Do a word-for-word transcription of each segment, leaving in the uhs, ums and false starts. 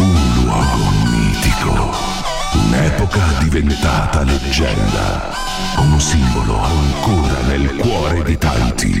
Un luogo mitico, un'epoca diventata leggenda, un simbolo ancora nel cuore di tanti.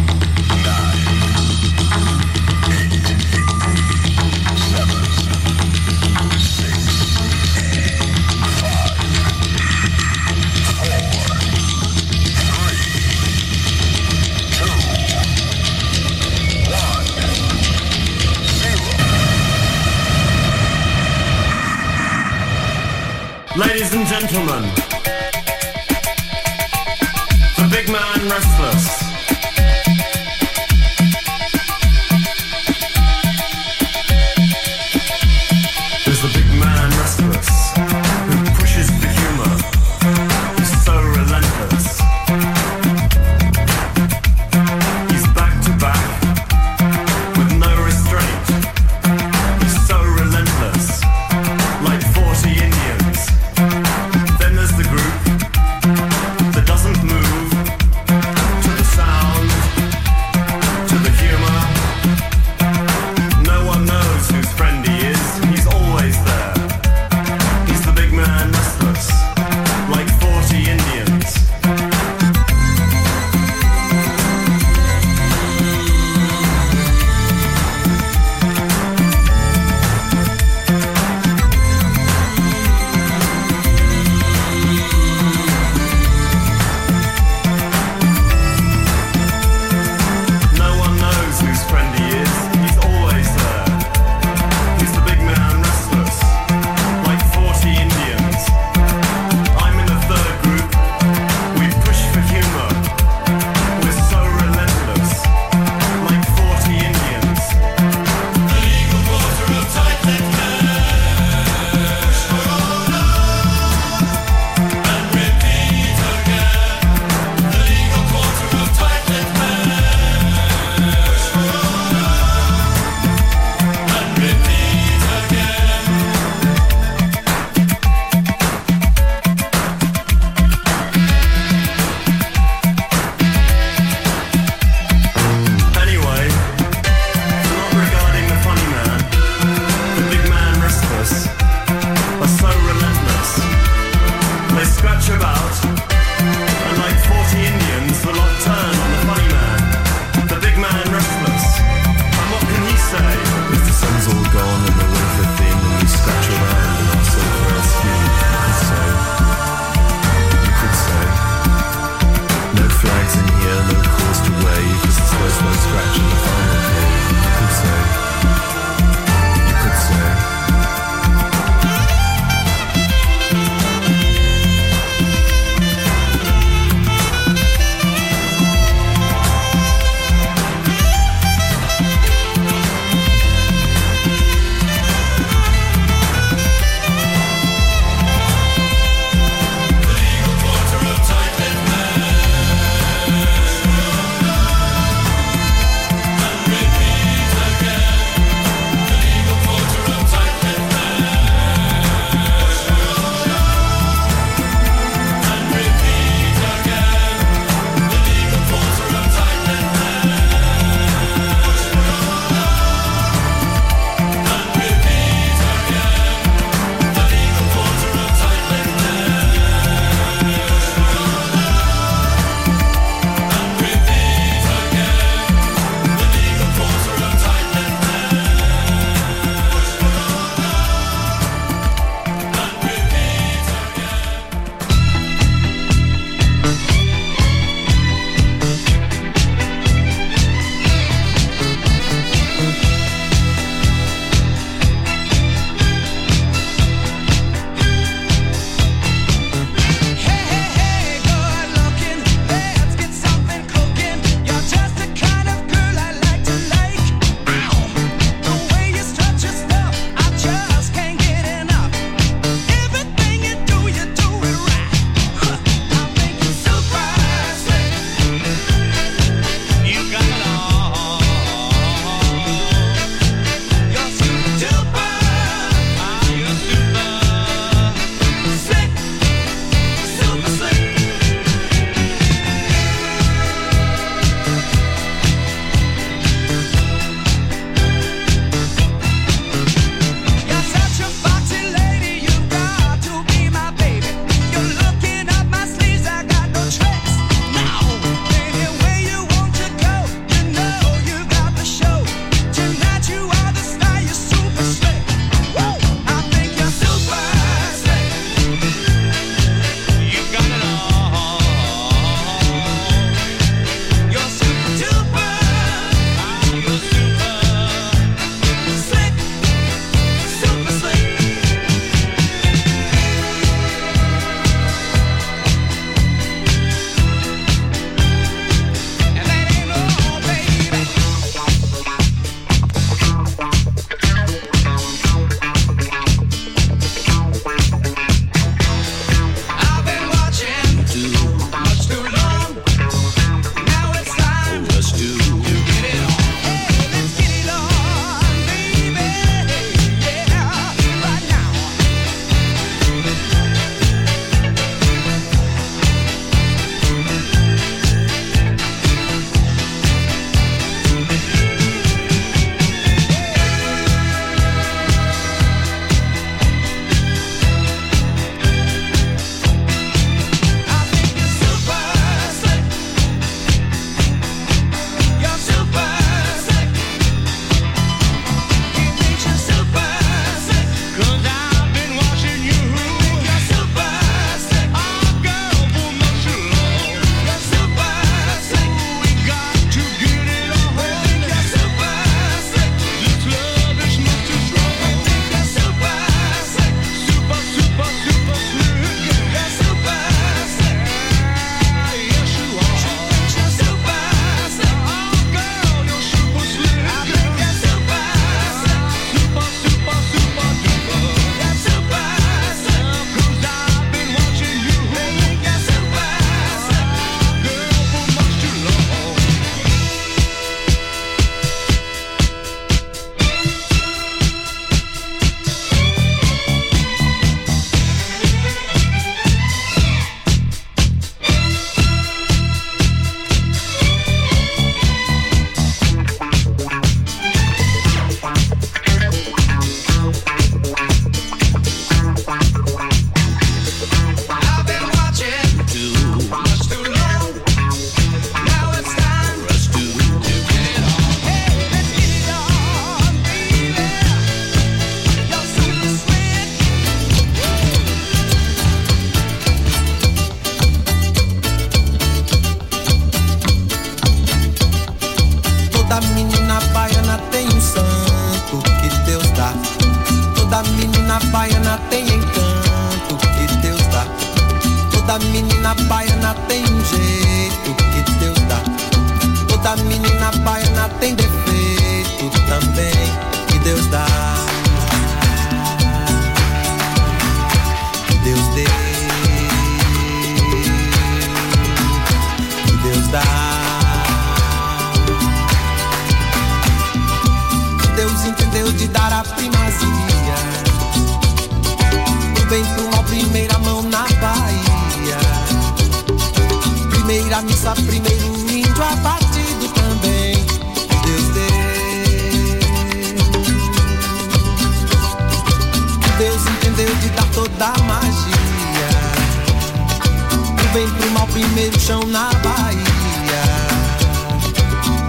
Ladies and gentlemen, the big man restless. There's the big man restless who pushes the humor, who's so relentless. He's back to back with no restraint. He's so relentless, like forty Indians. Then there's the group that doesn't move to the sound. Toda menina baiana tem um jeito que Deus dá. Toda menina baiana tem defeito também que Deus dá. Que Deus dê. Que Deus dá. Deus entendeu de dar a primazia do bem pro mal, primeira mão na Bahia. Primeira missa, primeiro índio abatido também. Que Deus deu. Deus entendeu de dar toda a magia. Do bem pro mal, primeiro chão na Bahia.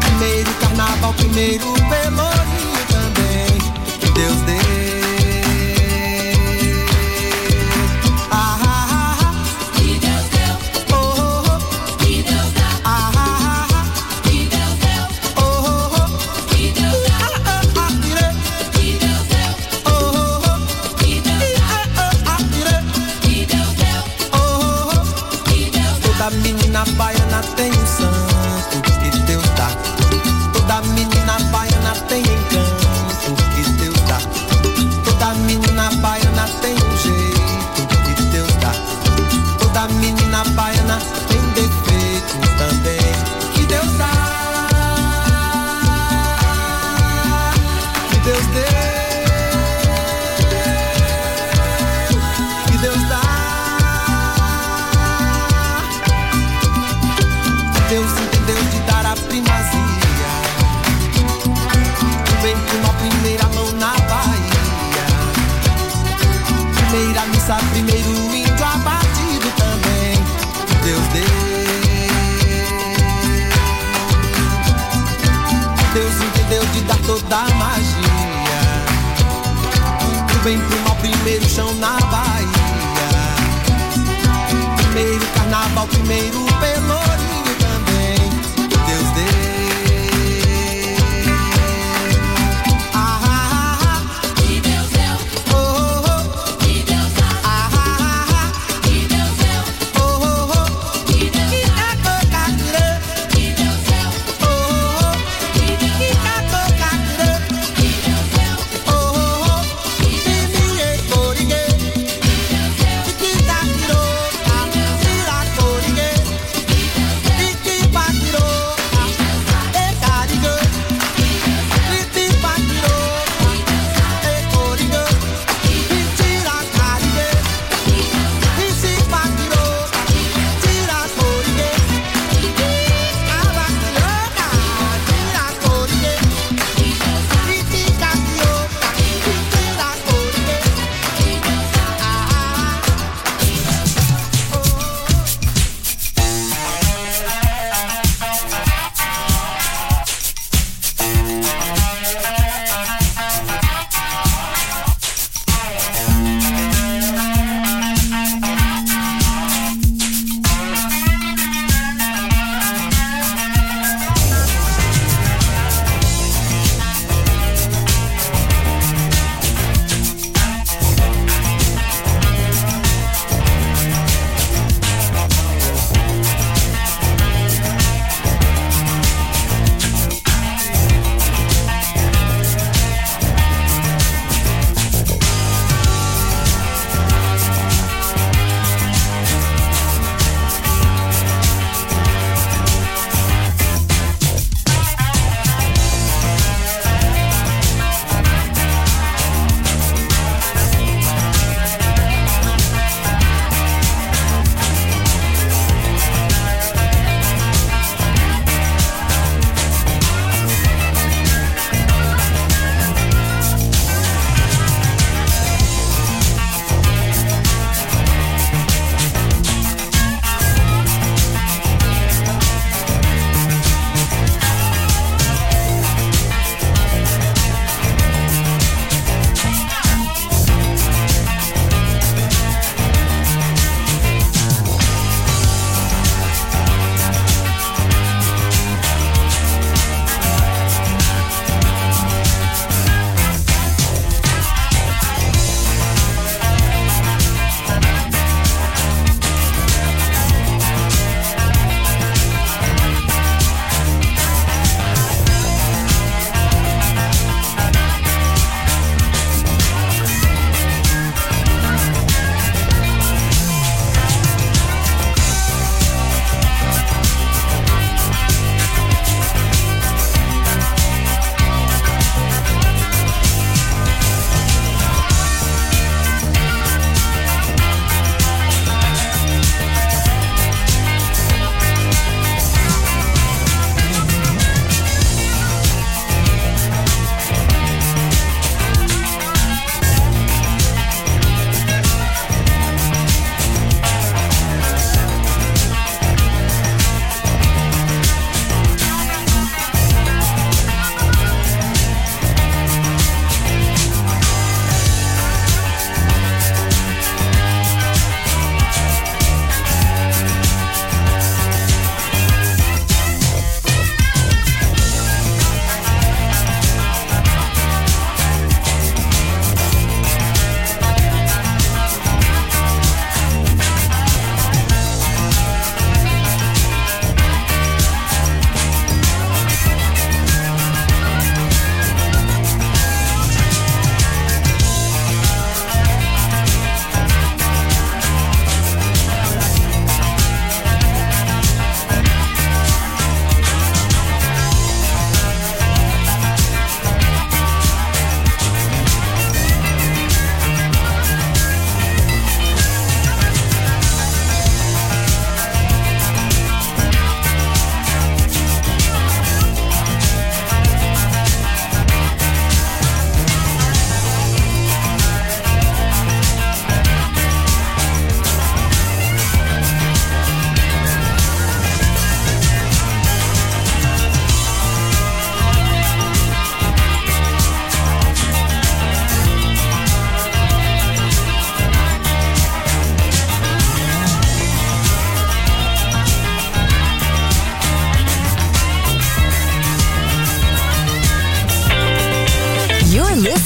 Primeiro carnaval, primeiro pelourinho também. Que Deus deu.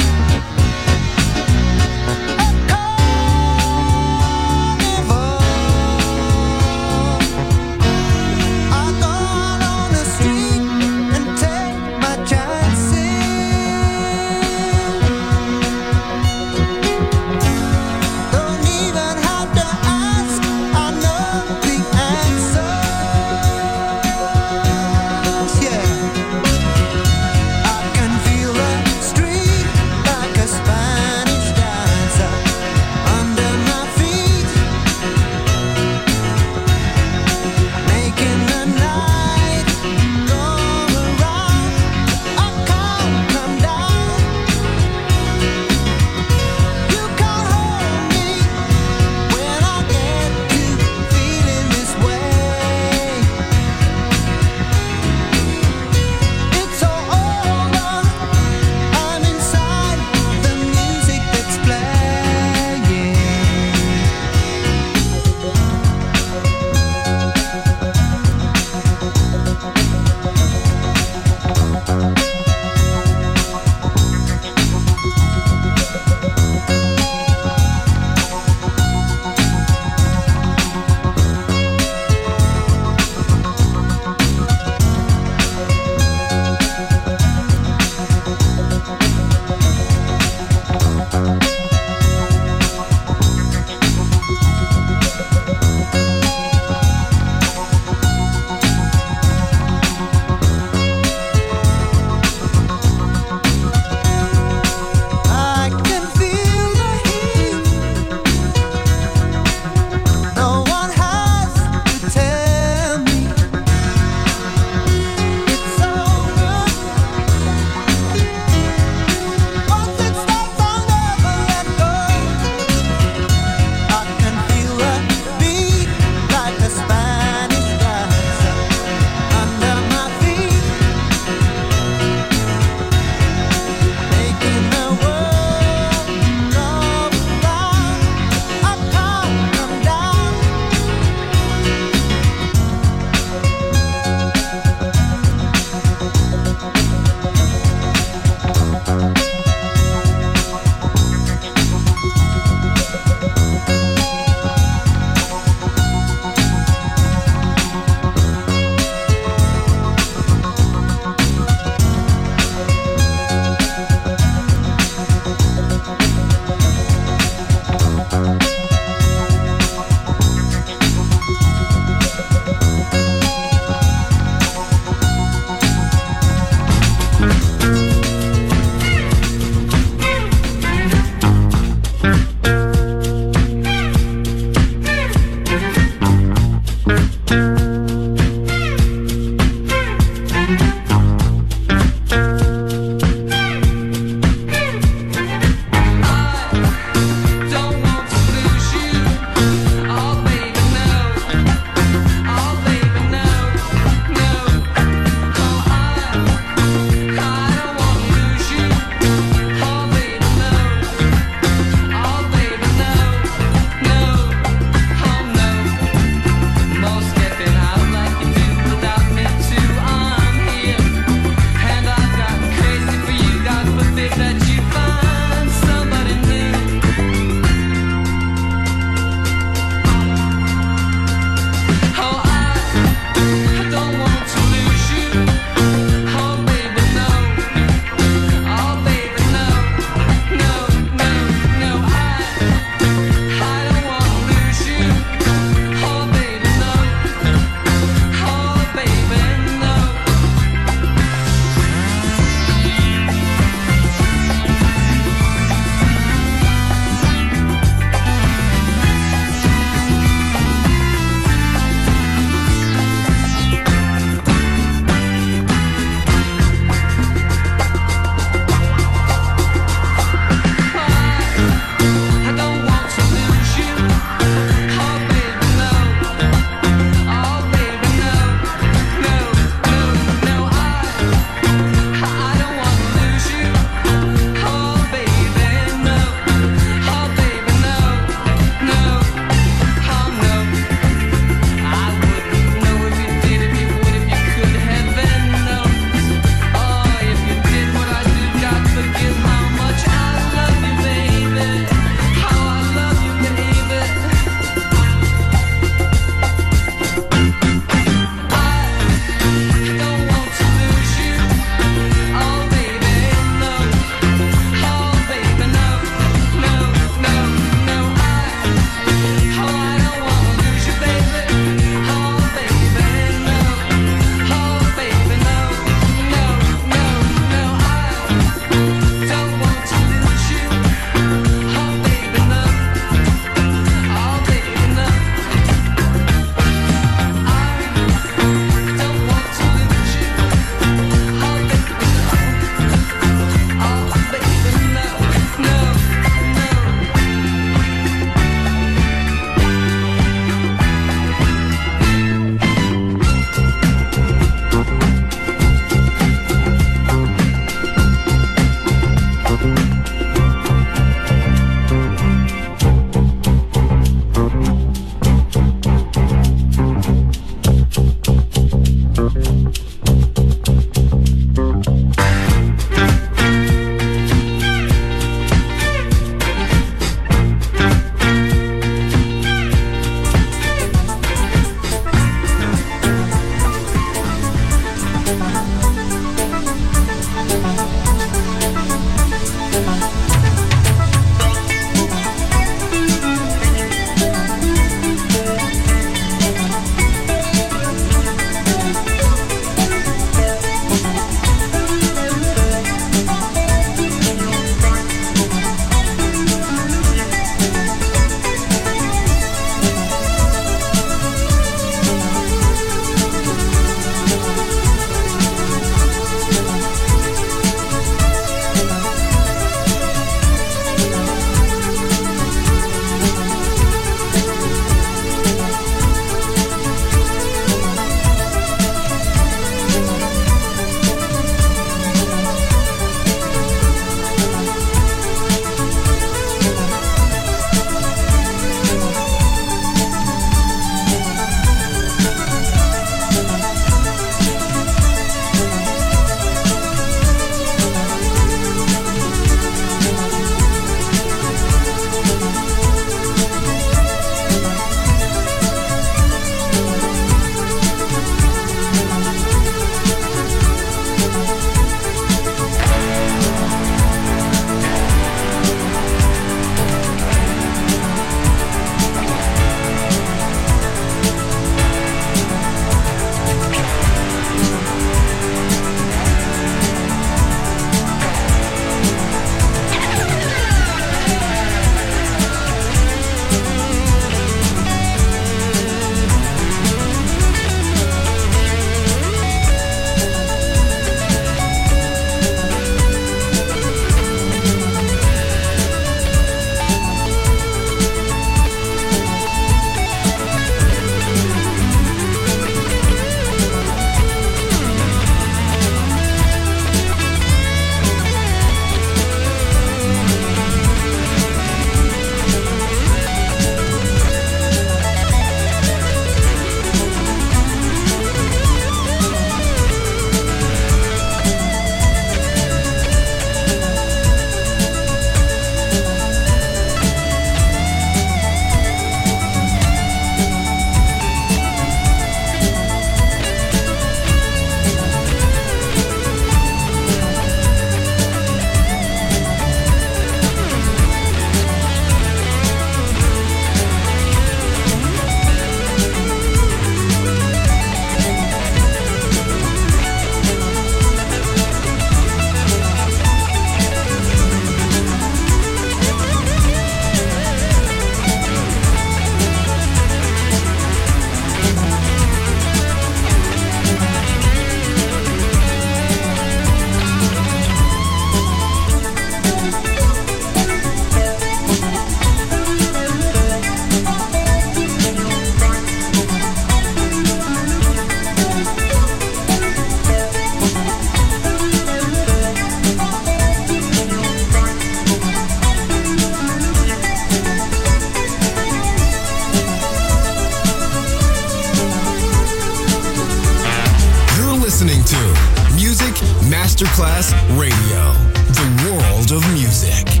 Masterclass Radio, the world of music.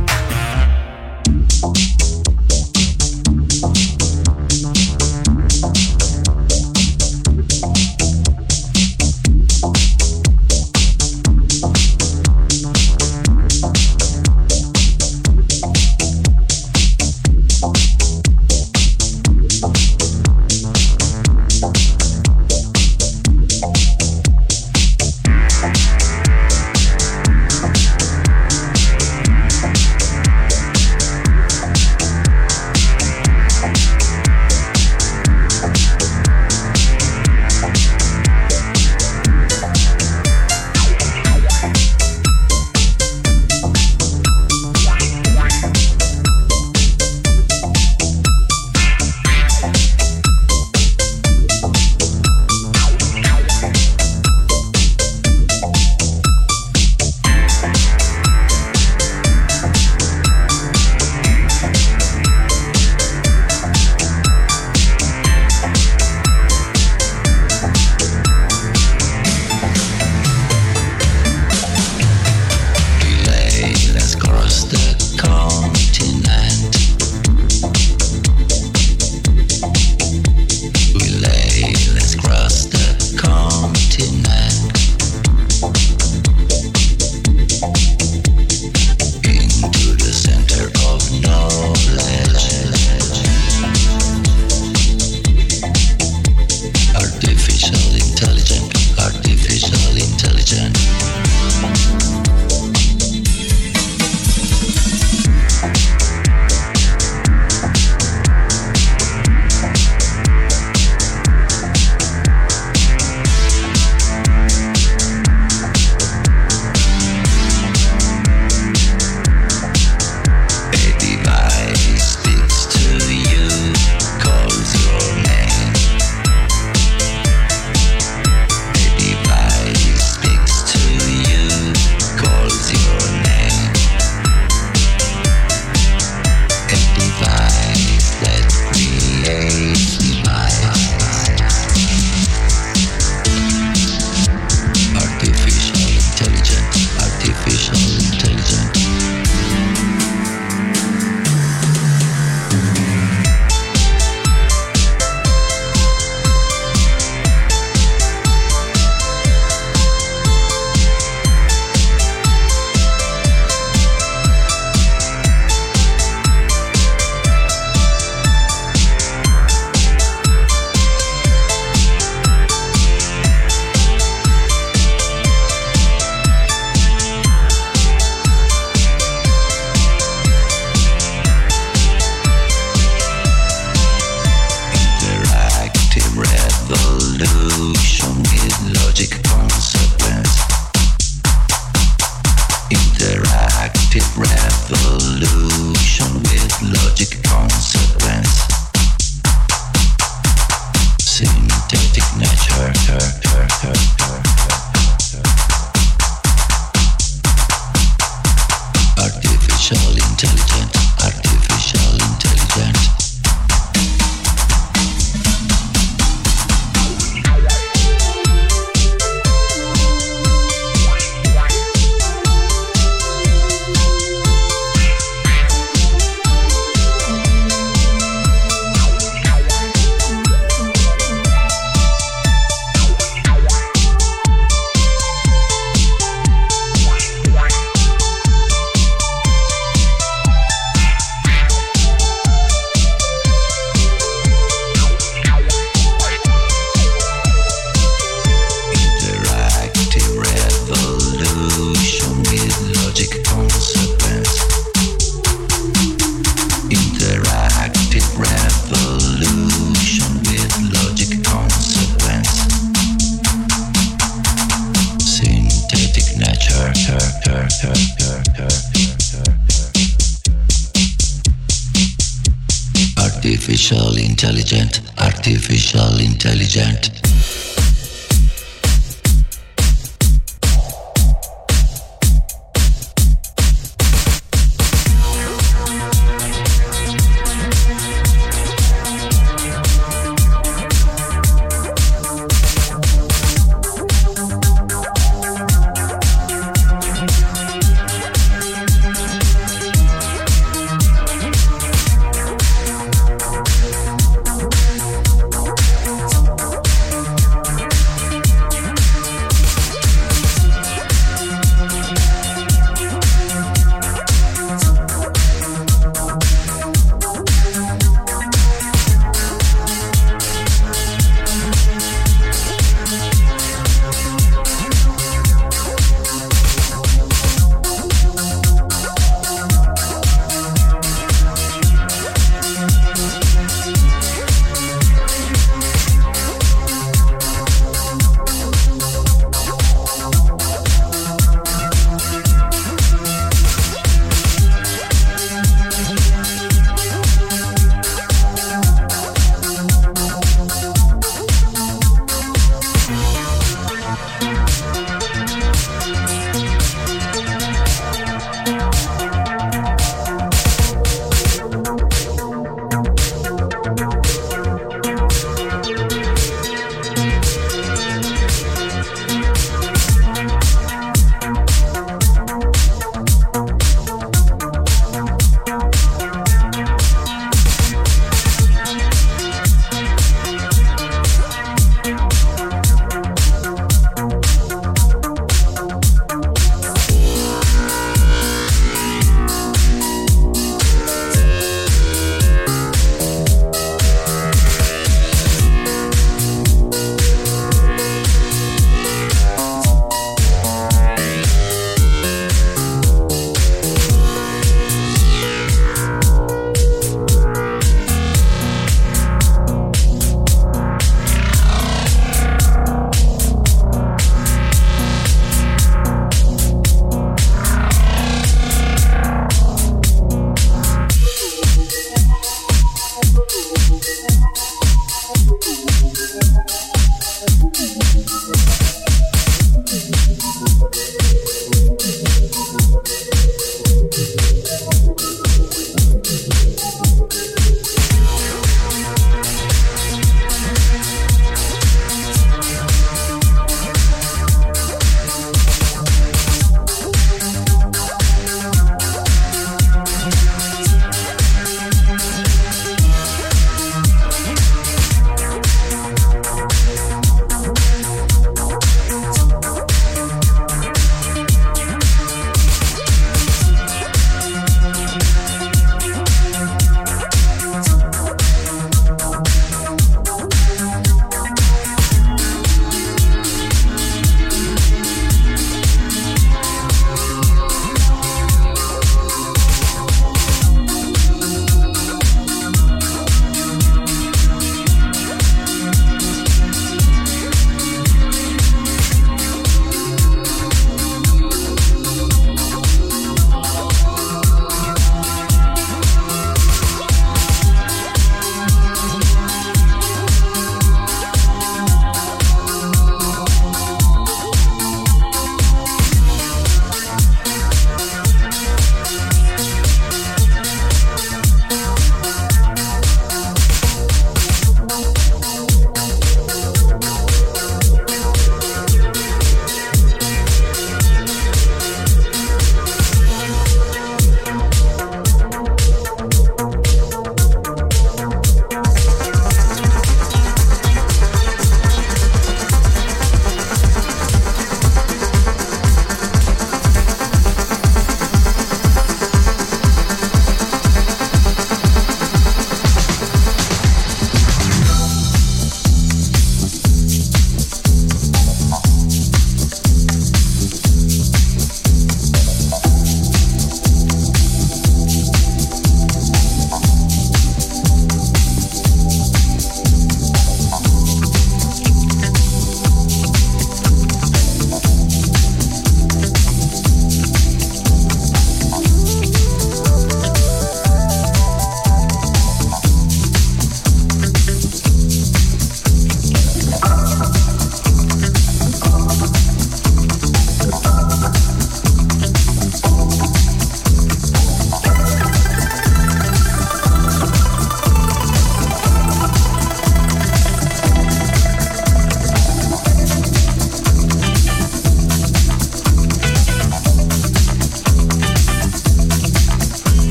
Artificial intelligent, artificial intelligent.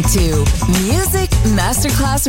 listening to Music Masterclass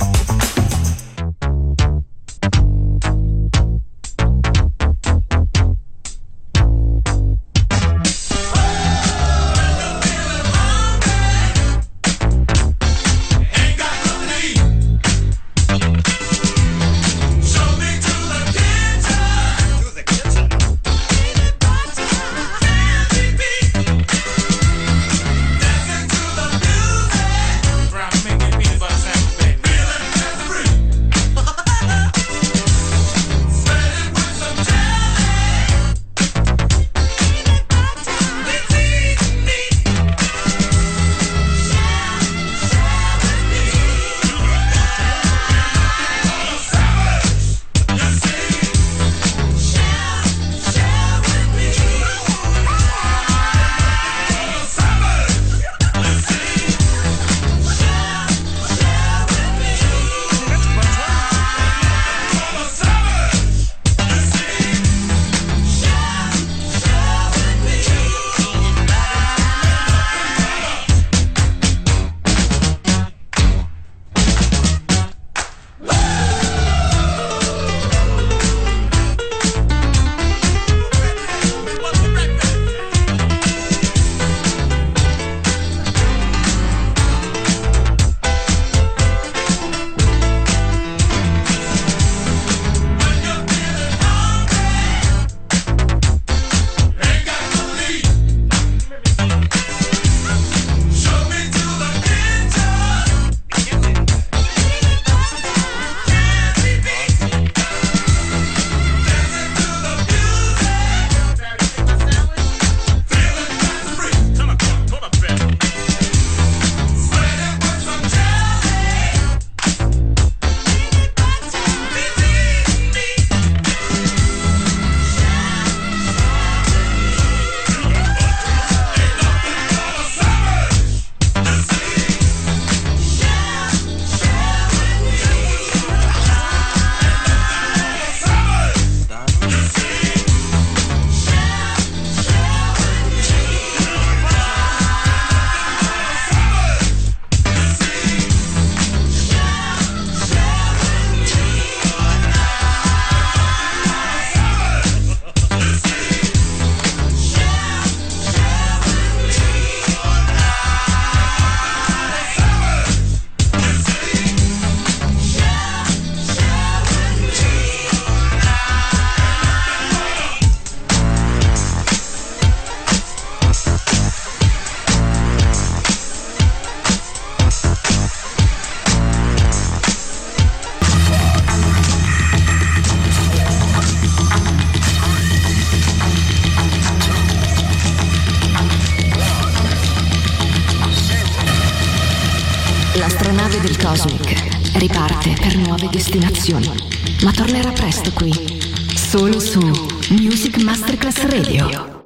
Cosmic riparte per nuove destinazioni, ma tornerà presto qui, solo su Music Masterclass Radio.